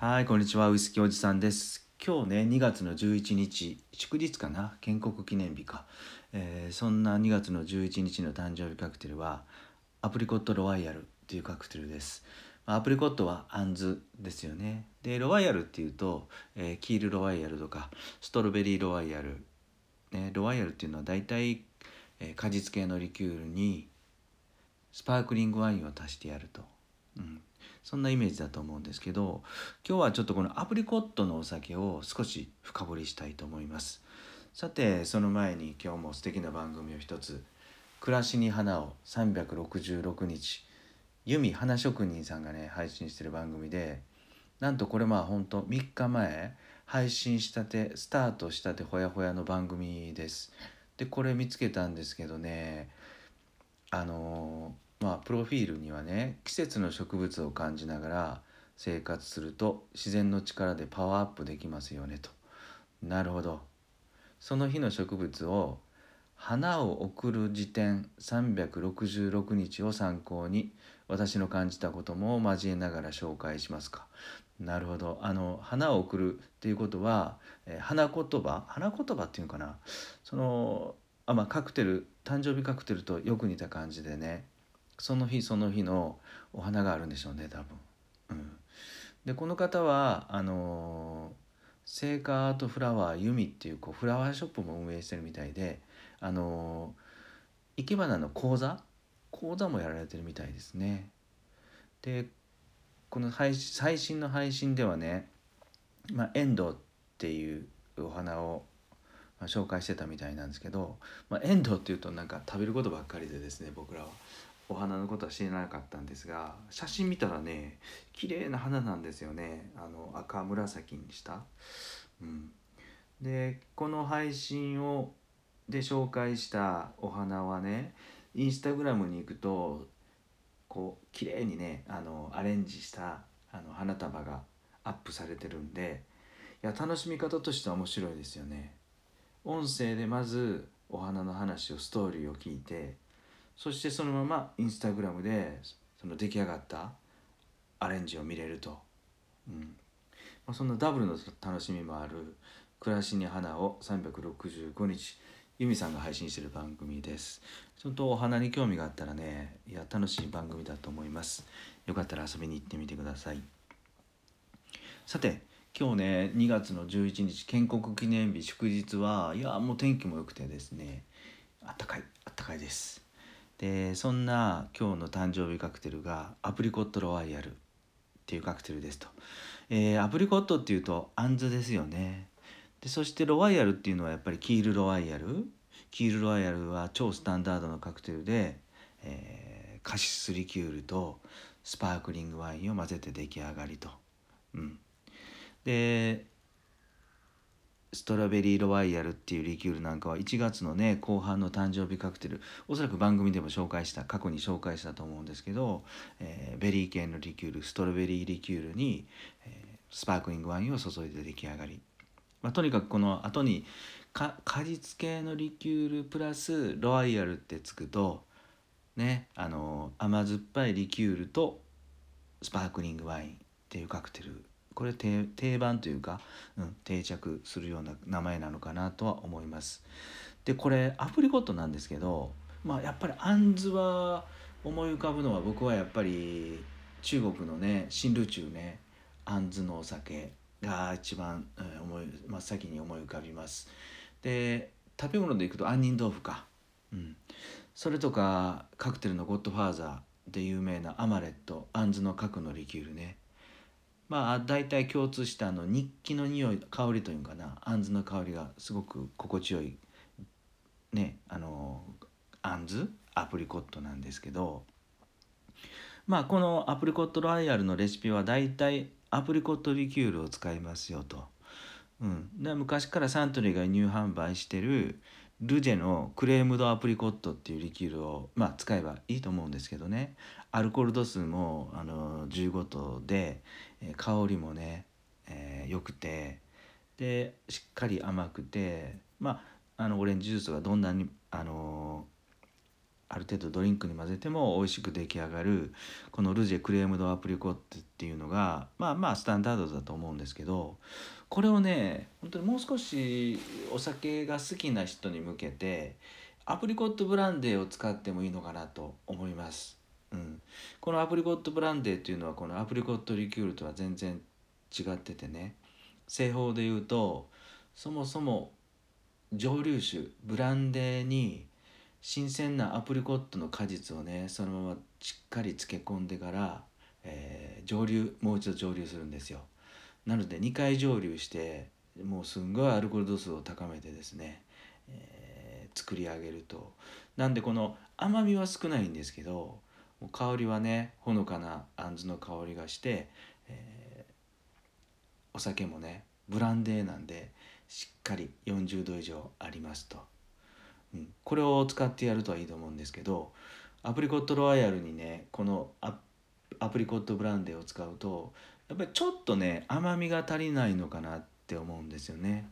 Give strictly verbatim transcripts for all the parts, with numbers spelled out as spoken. はい、こんにちは。ウイスキーおじさんです。今日ね、にがつのじゅういちにち、祝日かな、建国記念日か、えー、そんなにがつのじゅういちにちの誕生日カクテルはアプリコットロワイヤルっていうカクテルです。アプリコットはアンズですよね。で、ロワイヤルっていうと、えー、キールロワイヤルとかストロベリーロワイヤル、ね、ロワイヤルっていうのはだいたい果実系のリキュールにスパークリングワインを足してやると、うん、そんなイメージだと思うんですけど、今日はちょっとこのアプリコットのお酒を少し深掘りしたいと思います。さて、その前に今日も素敵な番組を一つ、暮らしに花をさんびゃくろくじゅうろくにち、由美花職人さんがね配信してる番組で、なんとこれまあほんとみっかまえ配信したて、スタートしたてほやほやの番組です。で、これ見つけたんですけどね、あのー、まあプロフィールにはね、季節の植物を感じながら生活すると自然の力でパワーアップできますよねと。なるほど。その日の植物を花を贈る時点さんびゃくろくじゅうろくにちを参考に、私の感じたことも交えながら紹介しますか。なるほど。あの花を贈るっていうことは、えー、花言葉花言葉っていうのかな、そのあまあカクテル、誕生日カクテルとよく似た感じでね、その日その日のお花があるんでしょうね、多分、うん、で、この方はあのーセイカートフラワーユミってい う, こうフラワーショップも運営してるみたいで、あのー、生け花の講座講座もやられてるみたいですね。で、この配信最新の配信ではね、まあ、エンドウっていうお花を、まあ、紹介してたみたいなんですけど、まあ、エンドウっていうとなんか食べることばっかりでですね、僕らはお花のことは知らなかったんですが、写真見たらね、綺麗な花なんですよね。あの赤紫にした、うん、で、この配信をで紹介したお花はね、インスタグラムに行くとこう綺麗にね、あのアレンジしたあの花束がアップされてるんで、いや楽しみ方としては面白いですよね。音声でまずお花の話を、ストーリーを聞いて、そしてそのままインスタグラムでその出来上がったアレンジを見れると、うんまあ、そんなダブルの楽しみもある暮らしに花をさんびゃくろくじゅうごにち、由美さんが配信している番組です。ちょっとお花に興味があったらね、いや楽しい番組だと思います。よかったら遊びに行ってみてください。さて、今日ねにがつのじゅういちにち、建国記念日、祝日は、いやもう天気も良くてですね、あったかいあったかいです。で、そんな今日の誕生日カクテルがアプリコットロワイヤルっていうカクテルですと、えー、アプリコットっていうとアンズですよね。で、そしてロワイヤルっていうのはやっぱりキールロワイヤルキールロワイヤルは超スタンダードのカクテルで、えー、カシスリキュールとスパークリングワインを混ぜて出来上がりと、うん、でストロベリーロワイヤルっていうリキュールなんかはいちがつのね後半の誕生日カクテル、おそらく番組でも紹介した過去に紹介したと思うんですけど、えー、ベリー系のリキュール、ストロベリーリキュールに、えー、スパークリングワインを注いで出来上がり、まあ、とにかくこの後にか果実系のリキュールプラスロワイヤルってつくとね、あのー、甘酸っぱいリキュールとスパークリングワインっていうカクテル、これ定番というか、うん、定着するような名前なのかなとは思います。で、これアプリコットなんですけど、まあやっぱりアンズは思い浮かぶのは、僕はやっぱり中国のね新露中ね、アンズのお酒が一番思い真っ、まあ、先に思い浮かびます。で、食べ物でいくと杏仁豆腐か、うん、それとかカクテルのゴッドファーザーで有名なアマレット、アンズの核のリキュールね、まあ大体共通したあの日記の匂い、香りというかな、アンズの香りがすごく心地よいね、あのアンズアプリコットなんですけど、まあこのアプリコットロワイヤルのレシピは大体アプリコットリキュールを使いますよと、うん、で昔からサントリーが輸入販売してるルジェのクレームドアプリコットっていうリキュールを、まあ、使えばいいと思うんですけどね、アルコール度数もあのじゅうごどで、えー、香りもね、えー、よくて、でしっかり甘くて、まあ、あのオレンジジュースがどんなに、あのー、ある程度ドリンクに混ぜても美味しく出来上がる、このルジェクレームドアプリコットっていうのがまあまあスタンダードだと思うんですけど、これをね本当にもう少しお酒が好きな人に向けてアプリコットブランデーを使ってもいいのかなと思います。うん、このアプリコットブランデーっていうのはこのアプリコットリキュールとは全然違っててね、製法でいうとそもそも蒸留酒ブランデーに新鮮なアプリコットの果実をねそのまましっかり漬け込んでから、えー、蒸留もう一度蒸留するんですよ。なのでにかい蒸留してもうすんごいアルコール度数を高めてですね、えー、作り上げると、なんでこの甘みは少ないんですけど香りはねほのかなあんずの香りがして、えー、お酒もねブランデーなんでしっかりよんじゅうど以上ありますと、うん、これを使ってやるとはいいと思うんですけど、アプリコットロワイヤルにねこの ア, アプリコットブランデーを使うとやっぱりちょっとね甘みが足りないのかなって思うんですよね。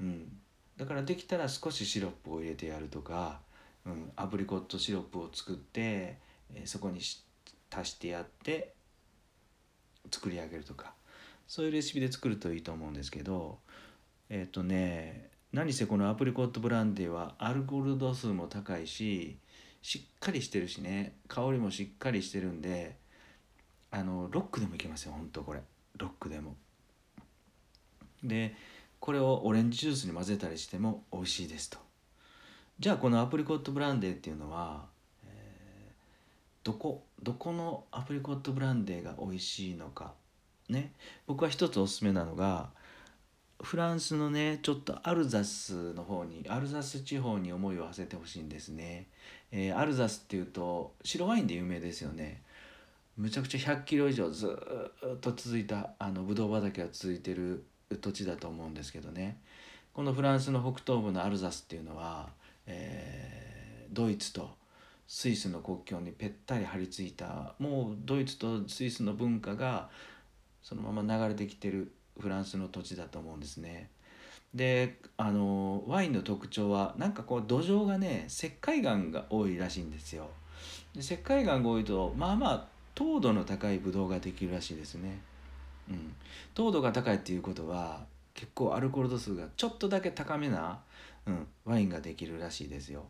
うん、だからできたら少しシロップを入れてやるとか、うん、アプリコットシロップを作ってそこに足してやって作り上げるとか、そういうレシピで作るといいと思うんですけど、えっとね何せこのアプリコットブランデーはアルコール度数も高いししっかりしてるしね、香りもしっかりしてるんで、あのロックでもいけますよほんとこれ。ロックでもでこれをオレンジジュースに混ぜたりしても美味しいですと。じゃあこのアプリコットブランデーっていうのはどこ、どこのアプリコットブランデーが美味しいのかね、僕は一つおすすめなのがフランスのねちょっとアルザスの方にアルザス地方に思いを馳せてほしいんですね。えー、アルザスっていうと白ワインで有名ですよね。むちゃくちゃひゃっキロ以上ずっと続いたあのブドウ畑が続いてる土地だと思うんですけどね、このフランスの北東部のアルザスっていうのは、えー、ドイツとスイスの国境にぺったり張り付いた、もうドイツとスイスの文化がそのまま流れてきてるフランスの土地だと思うんですね。であのワインの特徴はなんかこう土壌がね石灰岩が多いらしいんですよ。で石灰岩が多いとまあまあ糖度の高いブドウができるらしいですね。うん、糖度が高いっていうことは結構アルコール度数がちょっとだけ高めな、うん、ワインができるらしいですよ。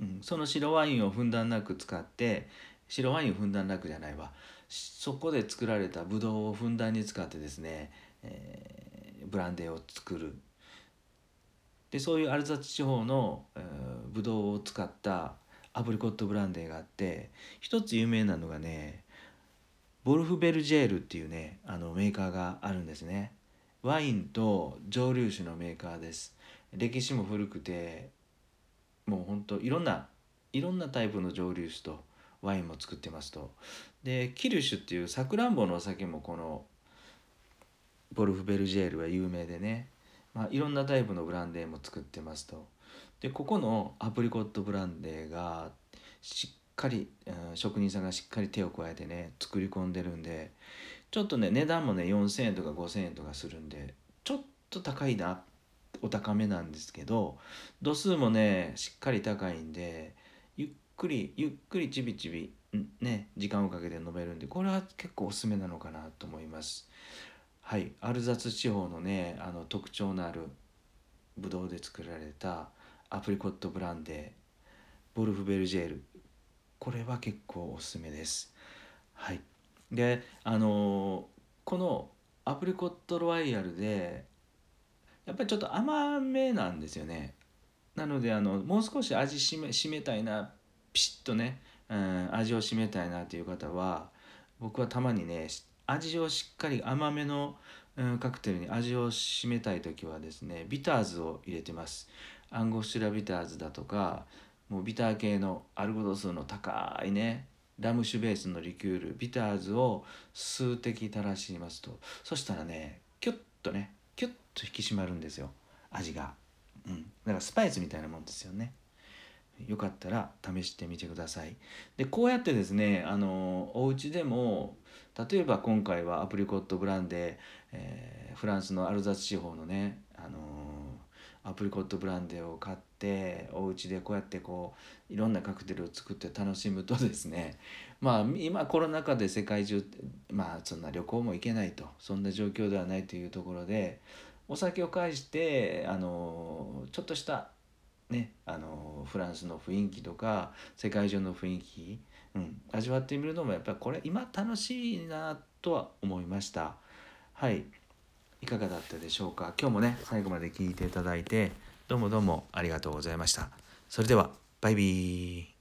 うん、その白ワインをふんだんなく使って白ワインをふんだんなくじゃないわそこで作られたブドウをふんだんに使ってですね、えー、ブランデーを作る。でそういうアルザス地方の、えー、ブドウを使ったアプリコットブランデーがあって、一つ有名なのがねボルフベルジェールっていうねあのメーカーがあるんですね。ワインと蒸留酒のメーカーです。歴史も古くてもうほんといろんないろんなタイプの蒸留酒とワインも作ってますと。でキルシュっていうさくらんぼのお酒もこのボルフベルジェールは有名でね、まあ、いろんなタイプのブランデーも作ってますと。でここのアプリコットブランデーがしっかり、うん、職人さんがしっかり手を加えてね作り込んでるんで、ちょっとね値段もねよんせんえんとかごせんえんとかするんでちょっと高いなお高めなんですけど、度数もねしっかり高いんでゆっくりゆっくりちびちびね時間をかけて飲めるんで、これは結構おすすめなのかなと思います。はい、アルザス地方のねあの特徴のあるブドウで作られたアプリコットブランデーボルフベルジェール、これは結構おすすめです。はい、であのー、このアプリコットロワイヤルでやっぱりちょっと甘めなんですよね。なのであのもう少し味しめ、しめたいなピシッとね、うん、味をしめたいなという方は僕はたまにね味をしっかり甘めの、うん、カクテルに味をしめたい時はですねビターズを入れてます。アンゴスチュラビターズだとかもうビター系のアルコール度数の高いねラム酒ベースのリキュールビターズを数滴垂らしますと、そしたらねキュッとねキュッと引き締まるんですよ味が。うん、だからスパイスみたいなもんですよね。よかったら試してみてください。でこうやってですねあのお家でも例えば今回はアプリコットブランデー、えー、フランスのアルザス地方のねあのアプリコットブランデーを買ってお家でこうやってこういろんなカクテルを作って楽しむとですね、まあ今コロナ禍で世界中、まあそんな旅行も行けないと、そんな状況ではないというところで、お酒を介してあのちょっとしたね、あのフランスの雰囲気とか世界中の雰囲気、うん、味わってみるのもやっぱりこれ今楽しいなとは思いました。はい、いかがだったでしょうか。今日もね最後まで聞いていただいてどうもどうもありがとうございました。それではバイビー。